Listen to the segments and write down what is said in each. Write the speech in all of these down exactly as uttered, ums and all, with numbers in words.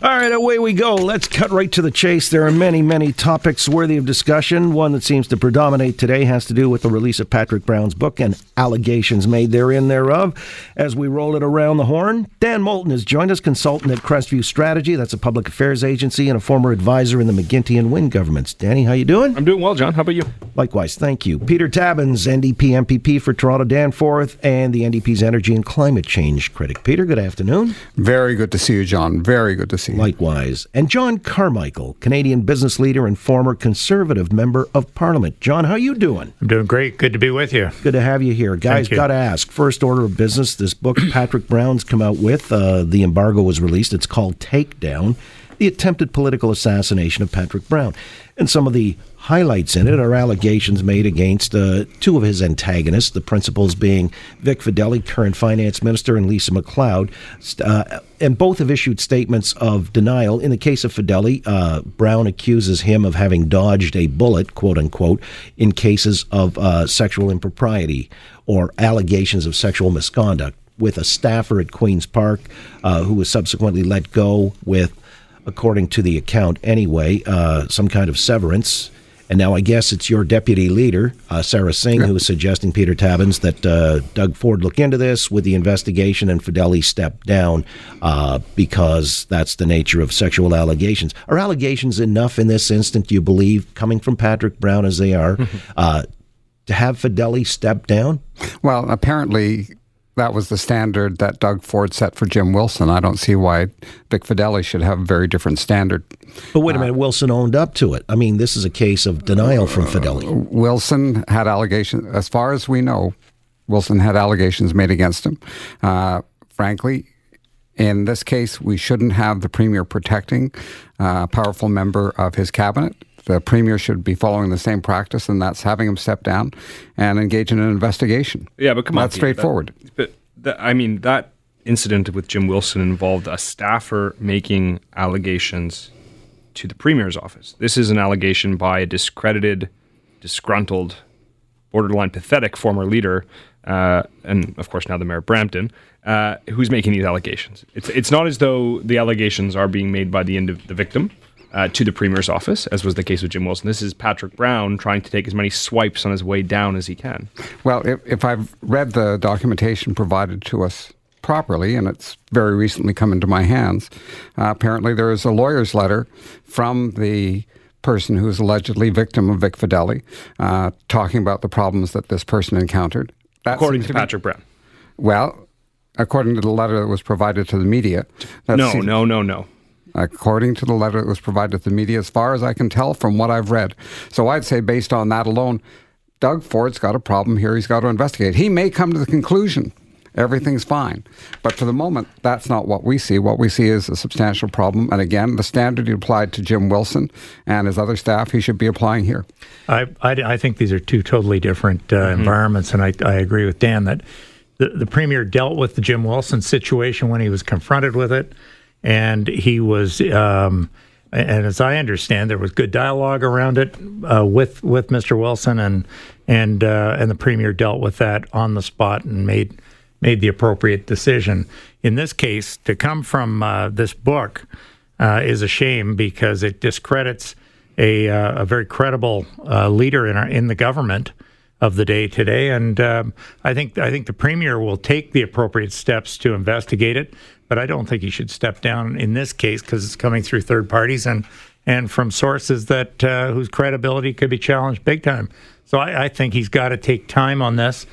All right, away we go. Let's cut right to the chase. There are many, many topics worthy of discussion. One that seems to predominate today has to do with the release of Patrick Brown's book and allegations made therein thereof. As we roll it around the horn, Dan Moulton has joined us, consultant at Crestview Strategy. That's a public affairs agency and a former advisor in the McGuinty and Wynne governments. Danny, how you doing? I'm doing well, John. How about you? Likewise, thank you. Peter Tabuns, N D P M P P for Toronto Danforth and the N D P's energy and climate change critic. Peter, good afternoon. Very good to see you, John. Very good to see you. Likewise. And John Carmichael, Canadian business leader and former Conservative Member of Parliament. John, how you doing? I'm doing great. Good to be with you. Good to have you here. Guys, got to ask, first order of business, this book Patrick Brown's come out with, uh, the embargo was released. It's called Takedown, The Attempted Political Assassination of Patrick Brown. And some of the highlights in it are allegations made against uh, two of his antagonists, the principals being Vic Fedeli, current finance minister, and Lisa MacLeod. Uh, and both have issued statements of denial. In the case of Fedeli, uh, Brown accuses him of having dodged a bullet, quote unquote, in cases of uh, sexual impropriety or allegations of sexual misconduct with a staffer at Queen's Park uh, who was subsequently let go with, according to the account anyway, uh, some kind of severance. And now I guess it's your deputy leader, uh, Sarah Singh, yeah. who is suggesting, Peter Tabuns, that uh, Doug Ford look into this with the investigation and Fedeli step down uh, because that's the nature of sexual allegations. Are allegations enough in this instance, do you believe, coming from Patrick Brown as they are, mm-hmm. uh, to have Fedeli step down? Well, apparently that was the standard that Doug Ford set for Jim Wilson. I don't see why Vic Fedeli should have a very different standard. But wait a minute, uh, Wilson owned up to it. I mean, this is a case of denial from Fedeli. Uh, Wilson had allegations, as far as we know, Wilson had allegations made against him. Uh, frankly, in this case, we shouldn't have the premier protecting a powerful member of his cabinet. The premier should be following the same practice, and that's having him step down and engage in an investigation. Yeah, but come on. That's straightforward. That, but the, I mean, that incident with Jim Wilson involved a staffer making allegations to the premier's office. This is an allegation by a discredited, disgruntled, borderline pathetic former leader, uh, and of course now the mayor of Brampton, uh, who's making these allegations. It's it's not as though the allegations are being made by the, indiv- the victim. Uh, to the premier's office, as was the case with Jim Wilson. This is Patrick Brown trying to take as many swipes on his way down as he can. Well, if, if I've read the documentation provided to us properly, and it's very recently come into my hands, uh, apparently there is a lawyer's letter from the person who is allegedly victim of Vic Fedeli, uh, talking about the problems that this person encountered. That according to, to Patrick be, Brown. Well, according to the letter that was provided to the media. No, seemed, no, no, no. According to the letter that was provided to the media, as far as I can tell from what I've read. So I'd say based on that alone, Doug Ford's got a problem here. He's got to investigate. He may come to the conclusion everything's fine. But for the moment, that's not what we see. What we see is a substantial problem. And again, the standard he applied to Jim Wilson and his other staff, he should be applying here. I, I, I think these are two totally different uh, mm-hmm. environments. And I, I agree with Dan that the, the premier dealt with the Jim Wilson situation when he was confronted with it. And he was, um, and as I understand, there was good dialogue around it uh, with with Mister Wilson, and and uh, and the premier dealt with that on the spot and made made the appropriate decision. In this case, to come from uh, this book uh, is a shame because it discredits a uh, a very credible uh, leader in our, in the government of the day today. And um, I think I think the premier will take the appropriate steps to investigate it. But I don't think he should step down in this case because it's coming through third parties and, and from sources that uh, whose credibility could be challenged big time. So I, I think he's got to take time on this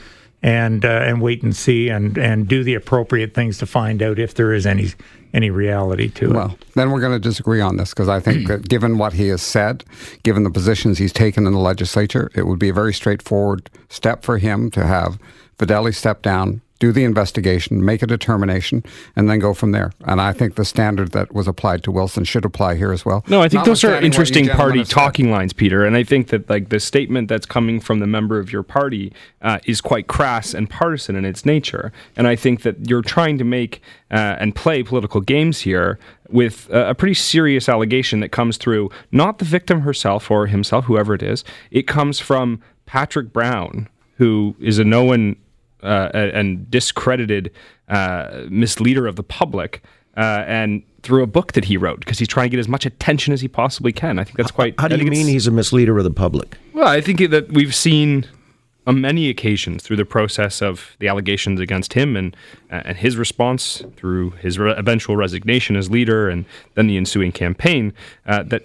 and uh, and wait and see and, and do the appropriate things to find out if there is any any reality to it. Well, then we're going to disagree on this because I think that given what he has said, given the positions he's taken in the legislature, it would be a very straightforward step for him to have Fedeli step down, do the investigation, make a determination, and then go from there. And I think the standard that was applied to Wilson should apply here as well. No, I think those are interesting party talking lines, Peter. And I think that like the statement that's coming from the member of your party uh, is quite crass and partisan in its nature. And I think that you're trying to make uh, and play political games here with uh, a pretty serious allegation that comes through not the victim herself or himself, whoever it is. It comes from Patrick Brown, who is a known uh, and discredited uh, misleader of the public, uh, and through a book that he wrote, because he's trying to get as much attention as he possibly can. I think that's quite... How do you mean he's a misleader of the public? Well, I think that we've seen on many occasions through the process of the allegations against him and uh, and his response through his re- eventual resignation as leader and then the ensuing campaign, uh, that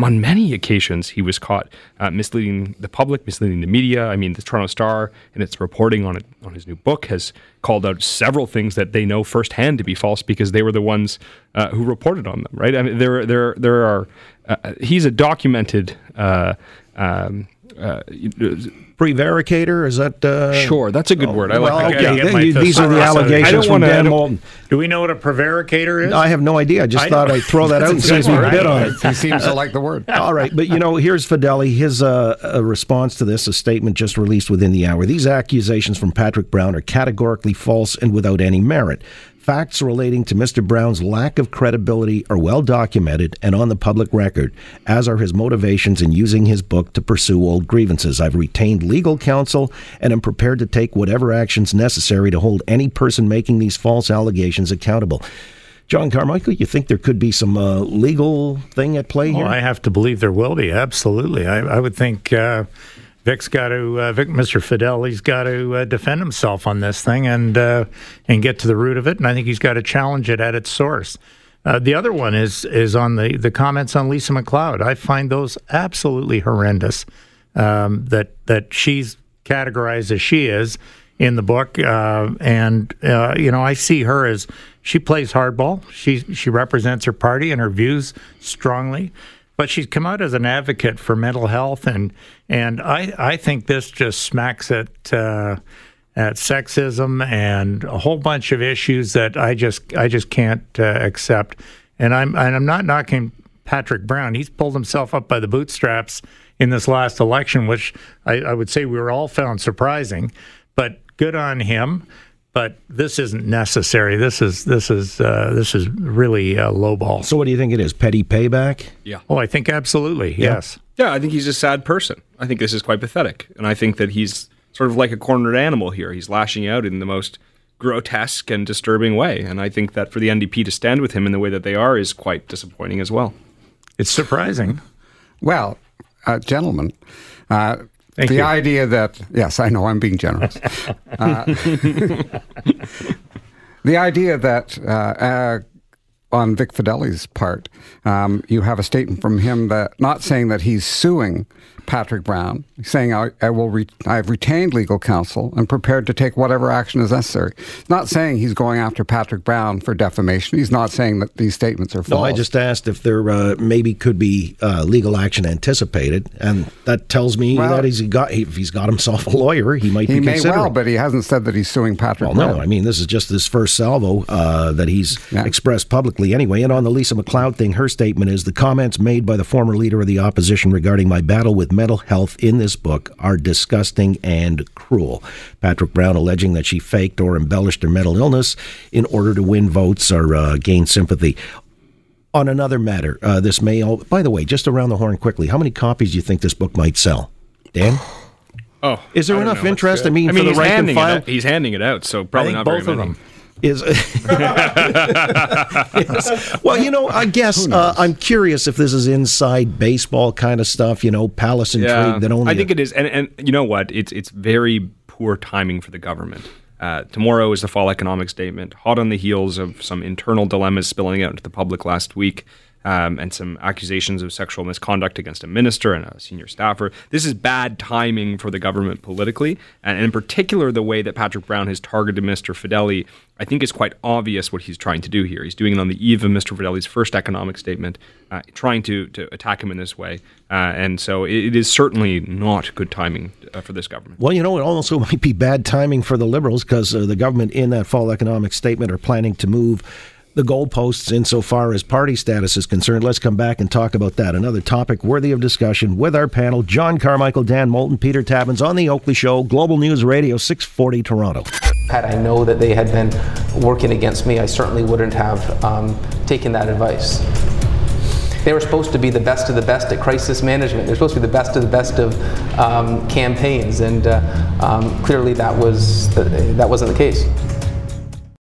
on many occasions he was caught uh, misleading the public, misleading the media. I mean, the Toronto Star in its reporting on it, on his new book has called out several things that they know firsthand to be false because they were the ones uh, who reported on them, right? I mean, there, there, there are... Uh, he's a documented... Uh, um, Uh, prevaricator, is that... Uh, sure, that's a good oh, word. I well, like okay. I yeah, these are the allegations from Dan Moulton. Do we know what a prevaricator is? I have no idea. I just I thought I'd throw that out and see if we bit on it. He seems to like the word. All right, but you know, here's Fedeli, his uh, uh, response to this, a statement just released within the hour. These accusations from Patrick Brown are categorically false and without any merit. Facts relating to Mister Brown's lack of credibility are well documented and on the public record, as are his motivations in using his book to pursue old grievances. I've retained legal counsel and am prepared to take whatever actions necessary to hold any person making these false allegations accountable. John Carmichael, you think there could be some uh, legal thing at play here? Oh, I have to believe there will be, absolutely. I, I would think... Uh Vic's got to, uh, Vic, Mister Fedeli's got to uh, defend himself on this thing and uh, and get to the root of it. And I think he's got to challenge it at its source. Uh, the other one is is on the, the comments on Lisa MacLeod. I find those absolutely horrendous. Um, that that she's categorized as she is in the book, uh, and uh, you know I see her as she plays hardball. She she represents her party and her views strongly. But she's come out as an advocate for mental health, and and I, I think this just smacks at uh, at sexism and a whole bunch of issues that I just I just can't uh, accept. And I'm and I'm not knocking Patrick Brown; he's pulled himself up by the bootstraps in this last election, which I, I would say we were all found surprising. But good on him. But this isn't necessary. This is this is uh, this is really uh, lowball. So, what do you think it is? Petty payback? Yeah. Oh, I think absolutely. Yeah. Yes. Yeah, I think he's a sad person. I think this is quite pathetic, and I think that he's sort of like a cornered animal here. He's lashing out in the most grotesque and disturbing way, and I think that for the N D P to stand with him in the way that they are is quite disappointing as well. It's surprising. Well, uh, gentlemen. Uh, Thank the you. idea that, yes, I know I'm being generous. uh, the idea that uh, uh, on Vic Fedeli's part, um, you have a statement from him that, not saying that he's suing Patrick Brown, saying I, I will re- I have retained legal counsel and prepared to take whatever action is necessary. It's not saying he's going after Patrick Brown for defamation. He's not saying that these statements are false. No, I just asked if there uh, maybe could be uh, legal action anticipated, and that tells me well, that he's got if he's got himself a lawyer, he might he be considering. He may well, but he hasn't said that he's suing Patrick well, Brown. Well, no, I mean this is just this first salvo uh, that he's yeah. expressed publicly anyway. And on the Lisa MacLeod thing, her statement is the comments made by the former leader of the opposition regarding my battle with mental health in this book are disgusting and cruel. Patrick Brown alleging that she faked or embellished her mental illness in order to win votes or uh, gain sympathy. On another matter, uh, this may... All, by the way, just around the horn quickly, how many copies do you think this book might sell? Dan? Oh, Is there enough know, interest? I mean, I mean, for the rank and file? He's handing it out, so probably not very many. Both of them. Is yes. Well, you know, I guess uh, I'm curious if this is inside baseball kind of stuff, you know, palace intrigue yeah, that only I think a- it is. And and you know what? It's it's very poor timing for the government. Uh, tomorrow is the fall economic statement, hot on the heels of some internal dilemmas spilling out into the public last week. um, and some accusations of sexual misconduct against a minister and a senior staffer. This is bad timing for the government politically, and in particular, the way that Patrick Brown has targeted Mister Fedeli, I think, is quite obvious what he's trying to do here. He's doing it on the eve of Mister Fedeli's first economic statement, uh, trying to, to attack him in this way. Uh, and so it, it is certainly not good timing uh, for this government. Well, you know, it also might be bad timing for the Liberals, because uh, the government in that fall economic statement are planning to move the goalposts insofar as party status is concerned. Let's come back and talk about that. Another topic worthy of discussion with our panel, John Carmichael, Dan Moulton, Peter Tabuns, on The Oakley Show, Global News Radio six forty Toronto. Had I known that they had been working against me, I certainly wouldn't have um, taken that advice. They were supposed to be the best of the best at crisis management. They're supposed to be the best of the best of um, campaigns, and uh, um, clearly that was that wasn't the case.